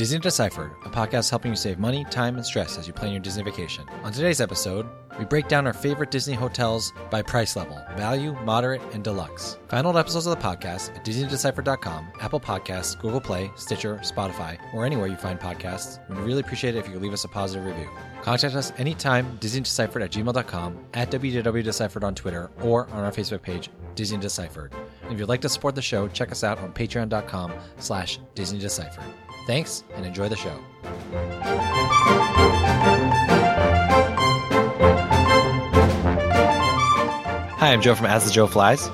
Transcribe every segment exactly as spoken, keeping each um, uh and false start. Disney Deciphered, a podcast helping you save money, time, and stress as you plan your Disney vacation. On today's episode, we break down our favorite Disney hotels by price level, value, moderate, and deluxe. Find old episodes of the podcast at disney deciphered dot com, Apple Podcasts, Google Play, Stitcher, Spotify, or anywhere you find podcasts. We'd really appreciate it if you could leave us a positive review. Contact us anytime, disney deciphered at gmail dot com, at w w w dot deciphered on Twitter, or on our Facebook page, Disney Deciphered. And if you'd like to support the show, check us out on patreon.com slash Disney Deciphered. Thanks, and enjoy the show. Hi, I'm Joe from As the Joe Flies.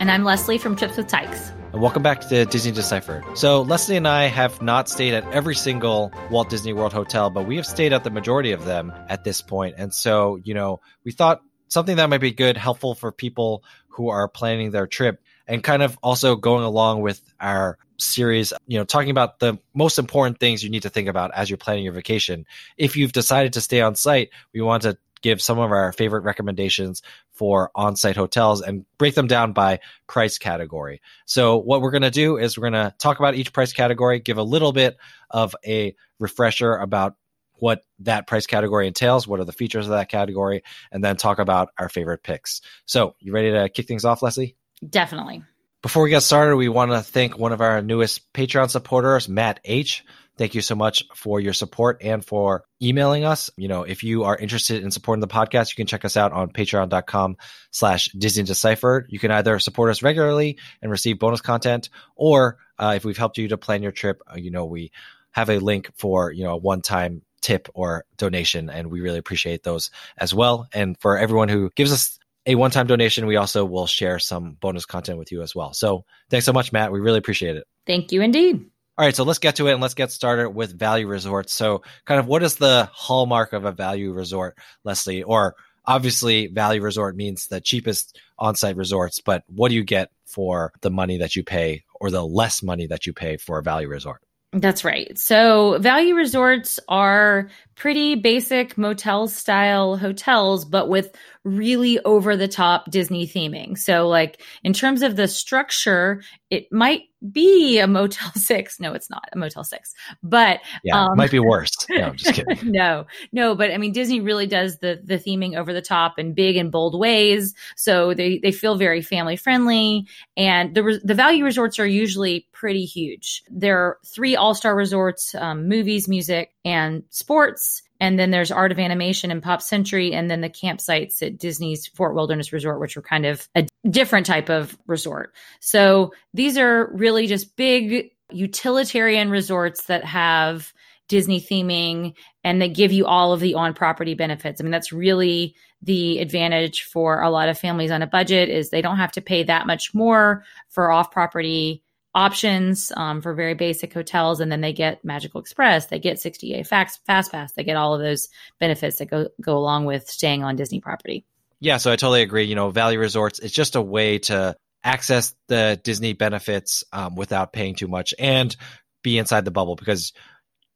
And I'm Leslie from Trips with Tykes. And welcome back to Disney Deciphered. So Leslie and I have not stayed at every single Walt Disney World hotel, but we have stayed at the majority of them at this point. And so, you know, we thought something that might be good, helpful for people who are planning their trip, and kind of also going along with our series, you know, talking about the most important things you need to think about as you're planning your vacation. If you've decided to stay on site, we want to give some of our favorite recommendations for on-site hotels and break them down by price category. So what we're going to do is we're going to talk about each price category, give a little bit of a refresher about what that price category entails, what are the features of that category, and then talk about our favorite picks. So you ready to kick things off, Leslie? Definitely. Before we get started, we want to thank one of our newest Patreon supporters, Matt H. Thank you so much for your support and for emailing us. You know, if you are interested in supporting the podcast, you can check us out on patreon.com slash Disney Deciphered. You can either support us regularly and receive bonus content, or uh, if we've helped you to plan your trip, you know, we have a link for, you know, a one-time tip or donation, and we really appreciate those as well. And for everyone who gives us a one-time donation, we also will share some bonus content with you as well. So thanks so much, Matt. We really appreciate it. Thank you indeed. All right, so let's get to it and let's get started with value resorts. So kind of what is the hallmark of a value resort, Leslie? Or obviously value resort means the cheapest on-site resorts, but what do you get for the money that you pay, or the less money that you pay for a value resort? That's right. So value resorts are pretty basic motel style hotels, but with really over the top Disney theming. So like in terms of the structure, it might be a Motel six. No, it's not a Motel six, but yeah, um, it might be worse. No, I'm just kidding. no, no. But I mean, Disney really does the the theming over the top in big and bold ways. So they, they feel very family friendly, and the, the value resorts are usually pretty huge. There are three all-star resorts, um, movies, music, and sports. And then there's Art of Animation and Pop Century, and then the campsites at Disney's Fort Wilderness Resort, which are kind of a different type of resort. So these are really just big utilitarian resorts that have Disney theming, and they give you all of the on-property benefits. I mean, that's really the advantage for a lot of families on a budget, is they don't have to pay that much more for off-property options um, for very basic hotels. And then they get Magical Express, they get sixty day fast, fast pass, they get all of those benefits that go, go along with staying on Disney property. Yeah, so I totally agree. You know, value resorts, it's just a way to access the Disney benefits um, without paying too much and be inside the bubble, because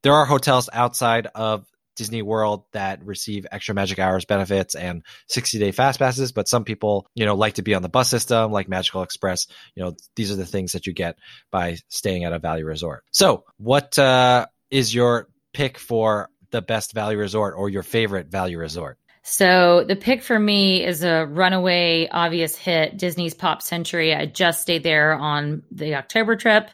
there are hotels outside of Disney World that receive extra magic hours benefits and sixty day fast passes. But some people, you know, like to be on the bus system, like Magical Express. You know, these are the things that you get by staying at a value resort. So what uh, is your pick for the best value resort, or your favorite value resort? So the pick for me is a runaway obvious hit, Disney's Pop Century. I just stayed there on the October trip.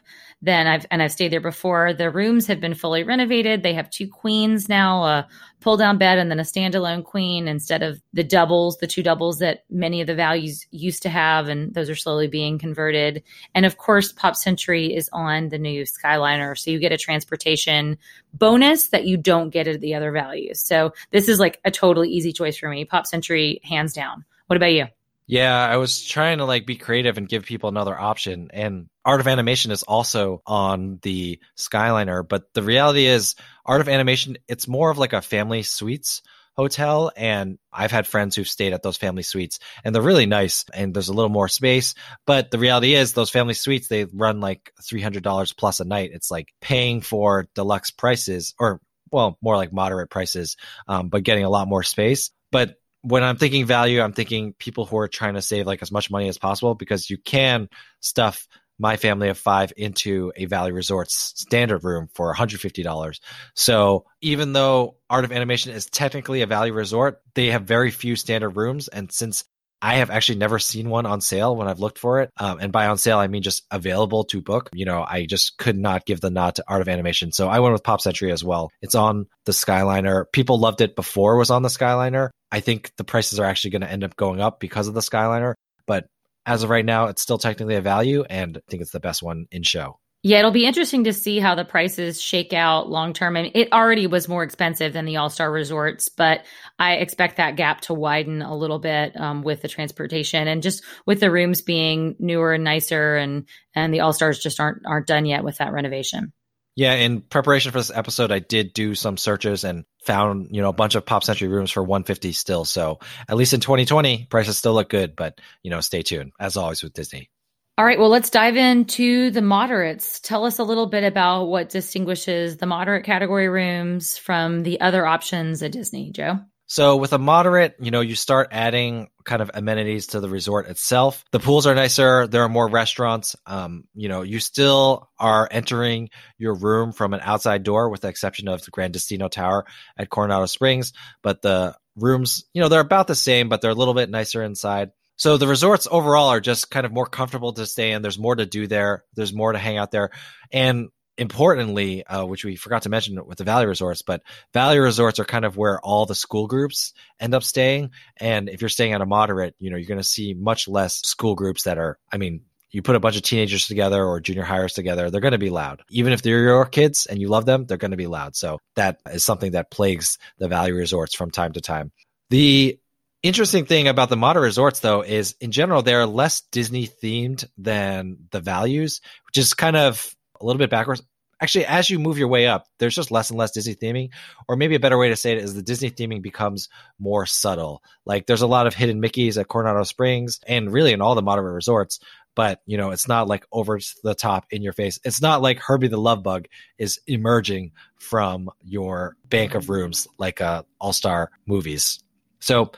Then I've and I've stayed there before. The rooms have been fully renovated. They have two queens now, a pull down bed and then a standalone queen, instead of the doubles, the two doubles that many of the values used to have. And those are slowly being converted. And of course, Pop Century is on the new Skyliner. So you get a transportation bonus that you don't get at the other values. So this is like a totally easy choice for me. Pop Century, hands down. What about you? Yeah, I was trying to like be creative and give people another option. And Art of Animation is also on the Skyliner. But the reality is, Art of Animation, it's more of like a family suites hotel. And I've had friends who've stayed at those family suites, and they're really nice, and there's a little more space. But the reality is, those family suites, they run like three hundred dollars plus a night. It's like paying for deluxe prices, or well, more like moderate prices, um, but getting a lot more space. But when I'm thinking value, I'm thinking people who are trying to save like as much money as possible, because you can stuff my family of five into a Valley Resorts standard room for one hundred fifty dollars. So even though Art of Animation is technically a Valley Resort, they have very few standard rooms. And since I have actually never seen one on sale when I've looked for it, um, and by on sale, I mean just available to book, you know, I just could not give the nod to Art of Animation. So I went with Pop Century as well. It's on the Skyliner. People loved it before it was on the Skyliner. I think the prices are actually going to end up going up because of the Skyliner. But as of right now, it's still technically a value, and I think it's the best one in show. Yeah, it'll be interesting to see how the prices shake out long-term. And it already was more expensive than the All-Star Resorts, but I expect that gap to widen a little bit um, with the transportation and just with the rooms being newer and nicer, and, and the All-Stars just aren't aren't done yet with that renovation. Yeah, in preparation for this episode, I did do some searches and found, you know, a bunch of Pop Century rooms for one hundred fifty dollars still. So at least in twenty twenty, prices still look good, but, you know, stay tuned, as always with Disney. All right, well, let's dive into the moderates. Tell us a little bit about what distinguishes the moderate category rooms from the other options at Disney, Joe. So with a moderate, you know, you start adding kind of amenities to the resort itself. The pools are nicer. There are more restaurants. Um, you know, you still are entering your room from an outside door with the exception of the Grand Destino Tower at Coronado Springs. But the rooms, you know, they're about the same, but they're a little bit nicer inside. So the resorts overall are just kind of more comfortable to stay in. There's more to do there. There's more to hang out there. And importantly, uh, which we forgot to mention with the Valley Resorts, but Valley Resorts are kind of where all the school groups end up staying. And if you're staying at a moderate, you know, you're going to see much less school groups that are, I mean, you put a bunch of teenagers together or junior hires together, they're going to be loud. Even if they're your kids and you love them, they're going to be loud. So that is something that plagues the Valley Resorts from time to time. The interesting thing about the moderate resorts, though, is in general, they're less Disney themed than the values, which is kind of a little bit backwards. Actually, as you move your way up, there's just less and less Disney theming, or maybe a better way to say it is the Disney theming becomes more subtle. Like there's a lot of hidden Mickeys at Coronado Springs and really in all the moderate resorts, but you know, it's not like over the top in your face. It's not like Herbie the Love Bug is emerging from your bank of rooms like uh, all-star movies. So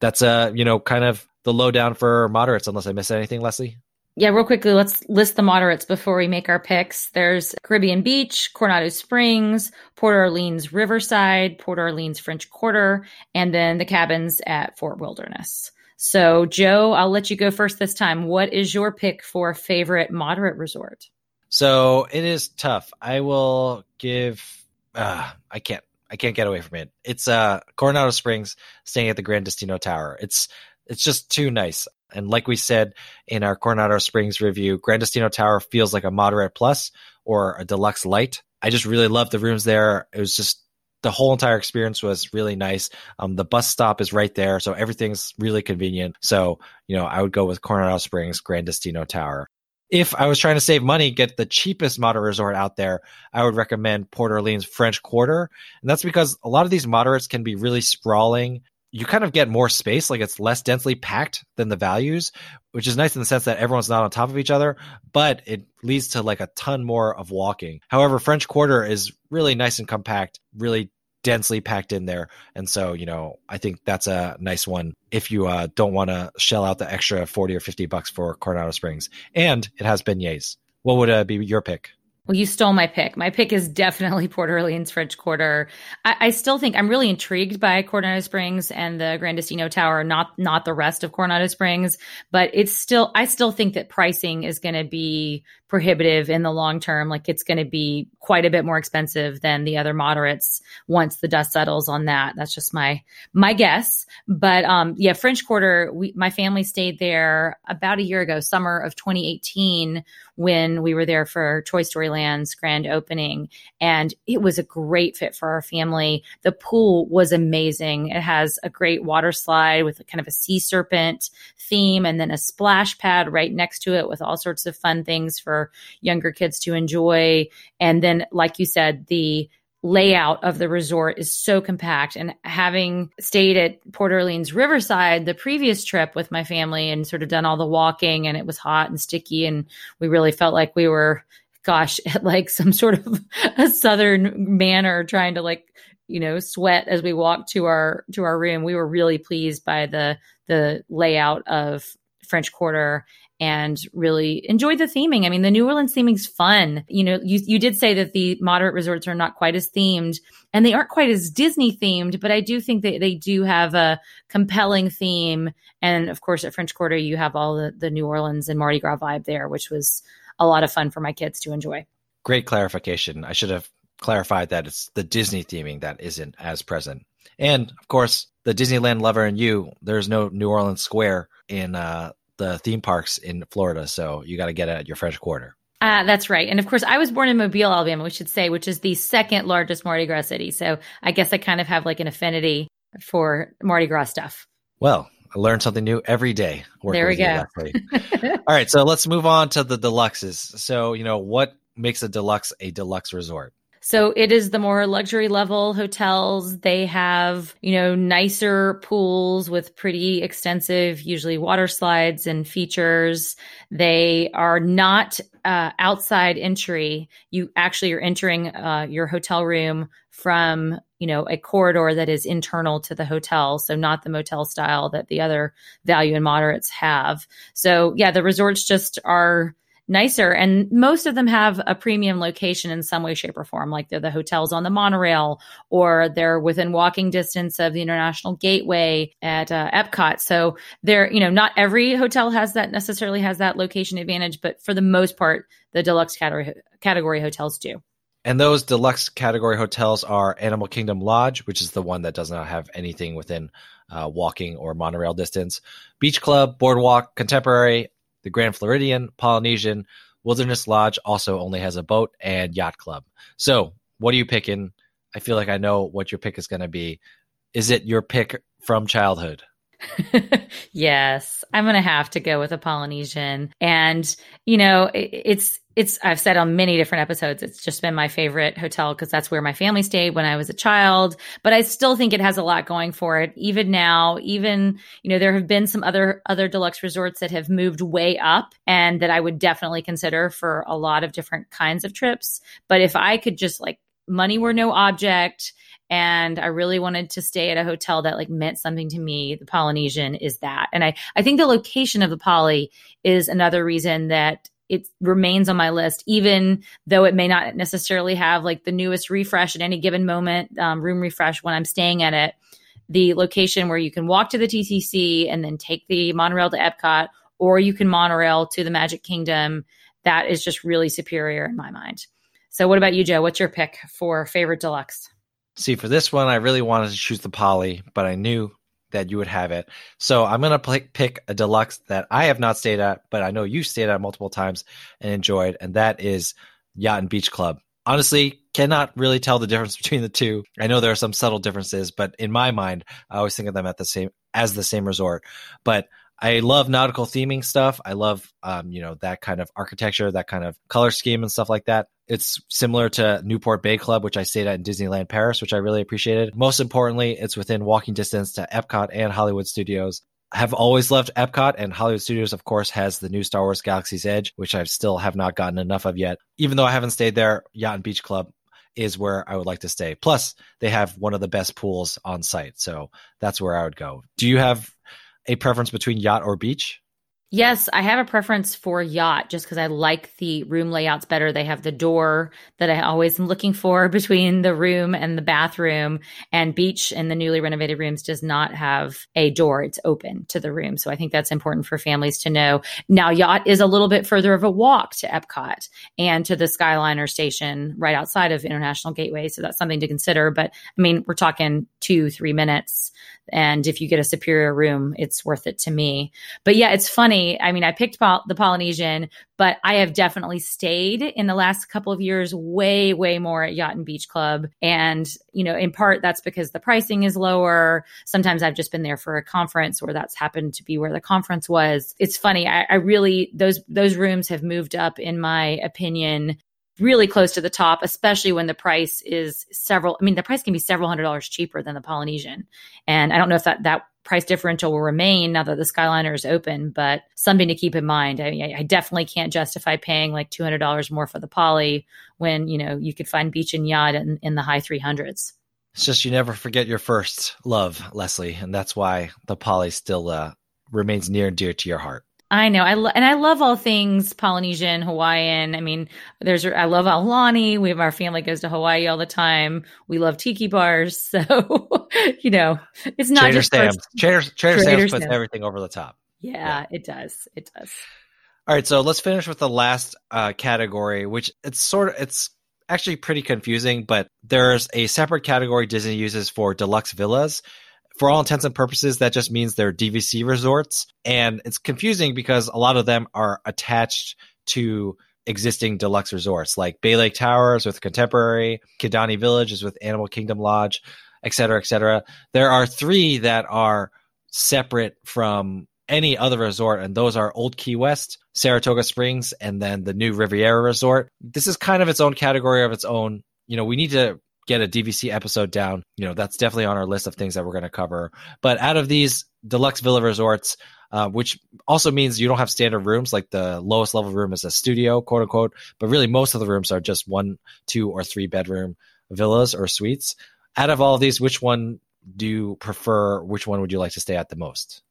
that's, uh, you know, kind of the lowdown for moderates, unless I missed anything, Leslie. Yeah, real quickly, let's list the moderates before we make our picks. There's Caribbean Beach, Coronado Springs, Port Orleans Riverside, Port Orleans French Quarter, and then the cabins at Fort Wilderness. So, Joe, I'll let you go first this time. What is your pick for favorite moderate resort? So it is tough. I will give uh, – I can't. I can't get away from it. It's uh, Coronado Springs, staying at the Grand Destino Tower. It's it's just too nice. And like we said in our Coronado Springs review, Grand Destino Tower feels like a moderate plus or a deluxe light. I just really love the rooms there. It was just the whole entire experience was really nice. Um, the bus stop is right there, so everything's really convenient. So, you know, I would go with Coronado Springs, Grand Destino Tower. If I was trying to save money, get the cheapest moderate resort out there, I would recommend Port Orleans French Quarter. And that's because a lot of these moderates can be really sprawling. You kind of get more space, like it's less densely packed than the values, which is nice in the sense that everyone's not on top of each other, but it leads to like a ton more of walking. However, French Quarter is really nice and compact, really densely packed in there. And so, you know, I think that's a nice one if you uh, don't want to shell out the extra forty or fifty bucks for Coronado Springs. And it has beignets. What would uh, be your pick? Well, you stole my pick. My pick is definitely Port Orleans French Quarter. I, I still think I'm really intrigued by Coronado Springs and the Grand Destino Tower, not not the rest of Coronado Springs, but it's still I still think that pricing is going to be prohibitive in the long term. Like it's going to be quite a bit more expensive than the other moderates once the dust settles on that. That's just my my guess. But um, yeah, French Quarter, we, my family stayed there about a year ago, summer of twenty eighteen, when we were there for Toy Story Land's grand opening. And it was a great fit for our family. The pool was amazing. It has a great water slide with a kind of a sea serpent theme and then a splash pad right next to it with all sorts of fun things for younger kids to enjoy. And then, like you said, the layout of the resort is so compact. And having stayed at Port Orleans Riverside the previous trip with my family and sort of done all the walking, and it was hot and sticky, and we really felt like we were, gosh, at like some sort of a southern manor trying to like, you know, sweat as we walked to our to our room. We were really pleased by the the layout of French Quarter and really enjoy the theming. I mean, the New Orleans theming's fun. You know, you, you did say that the moderate resorts are not quite as themed and they aren't quite as Disney themed, but I do think that they do have a compelling theme. And of course, at French Quarter, you have all the, the New Orleans and Mardi Gras vibe there, which was a lot of fun for my kids to enjoy. Great clarification. I should have clarified that it's the Disney theming that isn't as present. And of course, the Disneyland lover in you, there's no New Orleans Square in uh, the theme parks in Florida. So you got to get it at your French Quarter. Uh, that's right. And of course, I was born in Mobile, Alabama, we should say, which is the second largest Mardi Gras city. So I guess I kind of have like an affinity for Mardi Gras stuff. Well, I learn something new every day. There we go. All right. So let's move on to the deluxes. So, you know, what makes a deluxe a deluxe resort? So it is the more luxury level hotels. They have, you know, nicer pools with pretty extensive, usually water slides and features. They are not uh, outside entry. You actually are entering uh, your hotel room from, you know, a corridor that is internal to the hotel. So not the motel style that the other value and moderates have. So yeah, the resorts just are nicer. And most of them have a premium location in some way, shape, or form, like they're the hotels on the monorail, or they're within walking distance of the International Gateway at uh, Epcot. So they're, you know, not every hotel has that necessarily has that location advantage, but for the most part, the deluxe category, category hotels do. And those deluxe category hotels are Animal Kingdom Lodge, which is the one that does not have anything within uh, walking or monorail distance, Beach Club, Boardwalk, Contemporary, the Grand Floridian, Polynesian, Wilderness Lodge also only has a boat, and Yacht Club. So what are you picking? I feel like I know what your pick is going to be. Is it your pick from childhood? Yes, I'm going to have to go with a Polynesian. And, you know, it, it's it's I've said on many different episodes, it's just been my favorite hotel because that's where my family stayed when I was a child. But I still think it has a lot going for it. Even now, even, you know, there have been some other other deluxe resorts that have moved way up and that I would definitely consider for a lot of different kinds of trips. But if I could just like money were no object and I really wanted to stay at a hotel that like meant something to me, the Polynesian is that. And I, I think the location of the Poly is another reason that it remains on my list, even though it may not necessarily have like the newest refresh at any given moment, um, room refresh when I'm staying at it. The location where you can walk to the T C C and then take the monorail to Epcot, or you can monorail to the Magic Kingdom. That is just really superior in my mind. So what about you, Joe? What's your pick for favorite deluxe? See, for this one, I really wanted to choose the Poly, but I knew that you would have it. So I'm going to pick a deluxe that I have not stayed at, but I know you stayed at multiple times and enjoyed, and that is Yacht and Beach Club. Honestly, cannot really tell the difference between the two. I know there are some subtle differences, but in my mind, I always think of them at the same as the same resort. But I love nautical theming stuff. I love, um, you know, that kind of architecture, that kind of color scheme and stuff like that. It's similar to Newport Bay Club, which I stayed at in Disneyland Paris, which I really appreciated. Most importantly, it's within walking distance to Epcot and Hollywood Studios. I have always loved Epcot, and Hollywood Studios, of course, has the new Star Wars Galaxy's Edge, which I still have not gotten enough of yet. Even though I haven't stayed there, Yacht and Beach Club is where I would like to stay. Plus, they have one of the best pools on site, so that's where I would go. Do you have a preference between yacht or beach? Yes, I have a preference for yacht just because I like the room layouts better. They have the door that I always am looking for between the room and the bathroom, and beach and the newly renovated rooms does not have a door. It's open to the room. So I think that's important for families to know. Now, yacht is a little bit further of a walk to Epcot and to the Skyliner station right outside of International Gateway. So that's something to consider. But I mean, we're talking two, three minutes. And if you get a superior room, it's worth it to me. But yeah, it's funny. I mean, I picked Pol- the Polynesian, but I have definitely stayed in the last couple of years way, way more at Yacht and Beach Club. And, you know, in part, that's because the pricing is lower. Sometimes I've just been there for a conference, or that's happened to be where the conference was. It's funny. I, I really, those those rooms have moved up, in my opinion, really close to the top, especially when the price is several, I mean, the price can be several hundred dollars cheaper than the Polynesian. And I don't know if that, that price differential will remain now that the Skyliner is open, but something to keep in mind. I mean, I definitely can't justify paying like two hundred dollars more for the Poly when, you know, you could find beach and yacht in, in the high three hundreds. It's just, you never forget your first love, Leslie. And that's why the Poly still uh, remains near and dear to your heart. I know. I lo- and I love all things Polynesian, Hawaiian. I mean, there's, I love Aulani. We have, our family goes to Hawaii all the time. We love tiki bars. So, you know, it's not Trader just Sam's. First- Trader, Trader, Trader Sam's puts Sam. everything over the top. Yeah, yeah, it does. It does. All right. So let's finish with the last uh, category, which it's sort of, it's actually pretty confusing, but there's a separate category Disney uses for deluxe villas. For all intents and purposes, that just means they're D V C resorts. And it's confusing because a lot of them are attached to existing deluxe resorts, like Bay Lake Towers with Contemporary, Kidani Village is with Animal Kingdom Lodge, et cetera, et cetera. There are three that are separate from any other resort, and those are Old Key West, Saratoga Springs, and then the new Riviera Resort. This is kind of its own category of its own. You know, we need to get a D V C episode down. You know, that's definitely on our list of things that we're going to cover. But out of these deluxe villa resorts, uh, which also means you don't have standard rooms, like the lowest level room is a studio, quote unquote, but really most of the rooms are just one, two, or three bedroom villas or suites. Out of all of these, which one do you prefer? Which one would you like to stay at the most?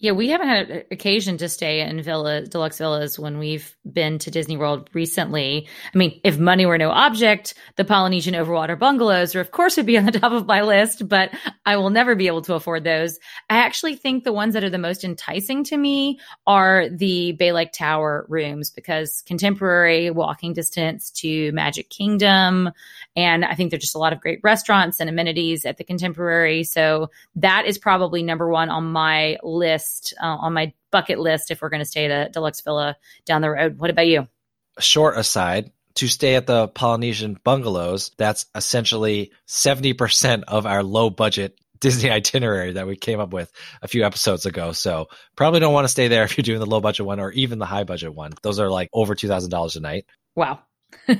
Yeah, we haven't had occasion to stay in villa, deluxe villas when we've been to Disney World recently. I mean, if money were no object, the Polynesian overwater bungalows are, of course, would be on the top of my list, but I will never be able to afford those. I actually think the ones that are the most enticing to me are the Bay Lake Tower rooms, because Contemporary, walking distance to Magic Kingdom, and I think there's just a lot of great restaurants and amenities at the Contemporary. So that is probably number one on my list. Uh, on my bucket list if we're going to stay at a deluxe villa down the road. What about you? Short aside, to stay at the Polynesian bungalows, that's essentially seventy percent of our low budget Disney itinerary that we came up with a few episodes ago. So probably don't want to stay there if you're doing the low budget one or even the high budget one. Those are like over two thousand dollars a night. Wow. It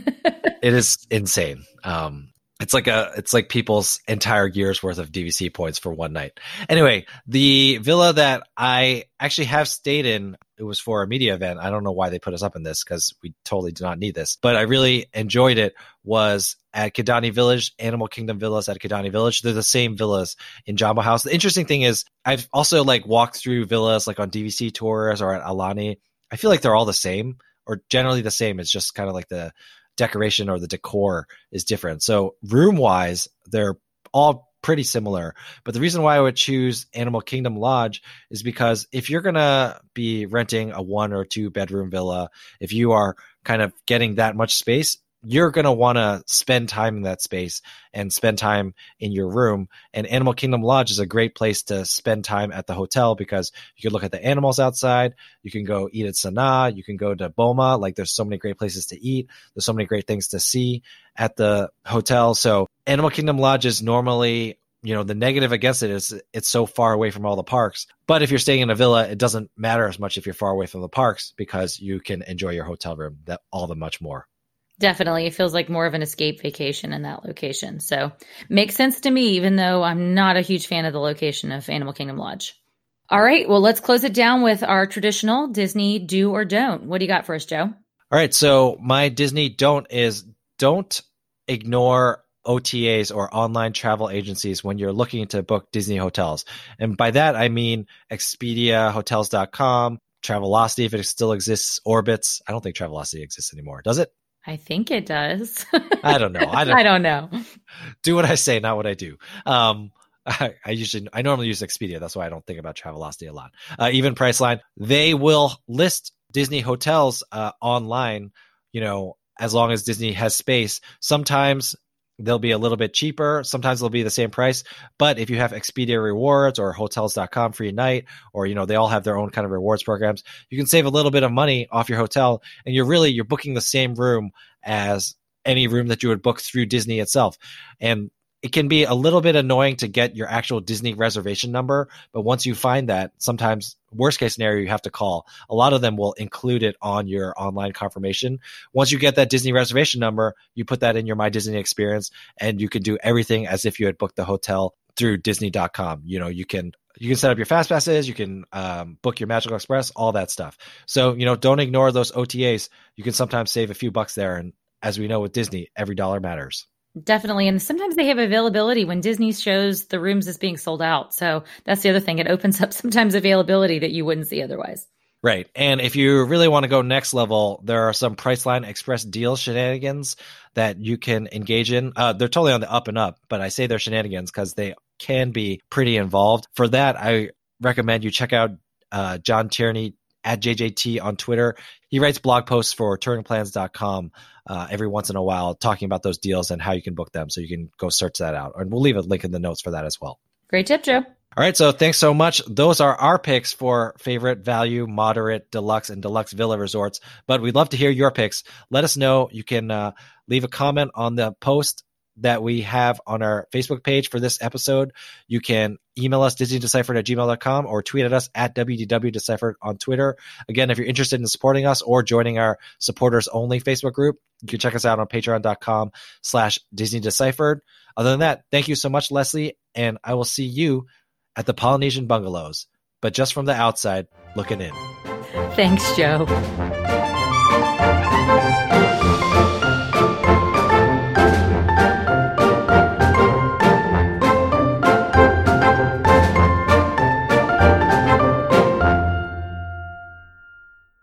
is insane. Um, It's like a, it's like people's entire year's worth of D V C points for one night. Anyway, the villa that I actually have stayed in, it was for a media event. I don't know why they put us up in this because we totally do not need this, but I really enjoyed it, was at Kidani Village, Animal Kingdom Villas at Kidani Village. They're the same villas in Jumbo House. The interesting thing is I've also like walked through villas like on D V C tours or at Aulani. I feel like they're all the same or generally the same. It's just kind of like the decoration or the decor is different. So room wise, they're all pretty similar. But the reason why I would choose Animal Kingdom Lodge is because if you're going to be renting a one or two bedroom villa, if you are kind of getting that much space, you're going to want to spend time in that space and spend time in your room. And Animal Kingdom Lodge is a great place to spend time at the hotel because you can look at the animals outside. You can go eat at Sanaa. You can go to Boma. Like there's so many great places to eat. There's so many great things to see at the hotel. So Animal Kingdom Lodge is normally, you know, the negative against it is it's so far away from all the parks. But if you're staying in a villa, it doesn't matter as much if you're far away from the parks because you can enjoy your hotel room that all the much more. Definitely. It feels like more of an escape vacation in that location. So makes sense to me, even though I'm not a huge fan of the location of Animal Kingdom Lodge. All right. Well, let's close it down with our traditional Disney do or don't. What do you got for us, Joe? All right. So my Disney don't is don't ignore O T As or online travel agencies when you're looking to book Disney hotels. And by that, I mean Expedia, hotels dot com, Travelocity, if it still exists, Orbitz. I don't think Travelocity exists anymore. Does it? I think it does. I don't know. I don't, I don't know. Do what I say, not what I do. Um, I, I usually, I normally use Expedia. That's why I don't think about Travelocity a lot. Uh, even Priceline, they will list Disney hotels uh, online, you know, as long as Disney has space. Sometimes they'll be a little bit cheaper. Sometimes they'll be the same price. But if you have Expedia rewards or hotels dot com free night, or, you know, they all have their own kind of rewards programs, you can save a little bit of money off your hotel. And you're really, you're booking the same room as any room that you would book through Disney itself. And it can be a little bit annoying to get your actual Disney reservation number. But once you find that, sometimes worst case scenario, you have to call. A lot of them will include it on your online confirmation. Once you get that Disney reservation number, you put that in your My Disney experience and you can do everything as if you had booked the hotel through Disney dot com. You know, you can you can set up your fast passes, you can um, book your Magical Express, all that stuff. So, you know, don't ignore those O T As. You can sometimes save a few bucks there. And as we know with Disney, every dollar matters. Definitely. And sometimes they have availability when Disney shows the rooms as being sold out. So that's the other thing. It opens up sometimes availability that you wouldn't see otherwise. Right. And if you really want to go next level, there are some Priceline Express deal shenanigans that you can engage in. Uh, they're totally on the up and up, but I say they're shenanigans because they can be pretty involved. For that, I recommend you check out uh, John Tierney at J J T on Twitter. He writes blog posts for touring plans dot com uh, every once in a while talking about those deals and how you can book them. So you can go search that out. And we'll leave a link in the notes for that as well. Great tip, Joe. All right, so thanks so much. Those are our picks for favorite value, moderate, deluxe, and deluxe villa resorts. But we'd love to hear your picks. Let us know. You can uh, leave a comment on the post that we have on our Facebook page for this episode. You can email us, Disney Deciphered at gmail dot com, or tweet at us at W D W Deciphered on Twitter. Again, if you're interested in supporting us or joining our supporters-only Facebook group, you can check us out on patreon.com slash Disney Deciphered. Other than that, thank you so much, Leslie, and I will see you at the Polynesian Bungalows, but just from the outside, looking in. Thanks, Joe.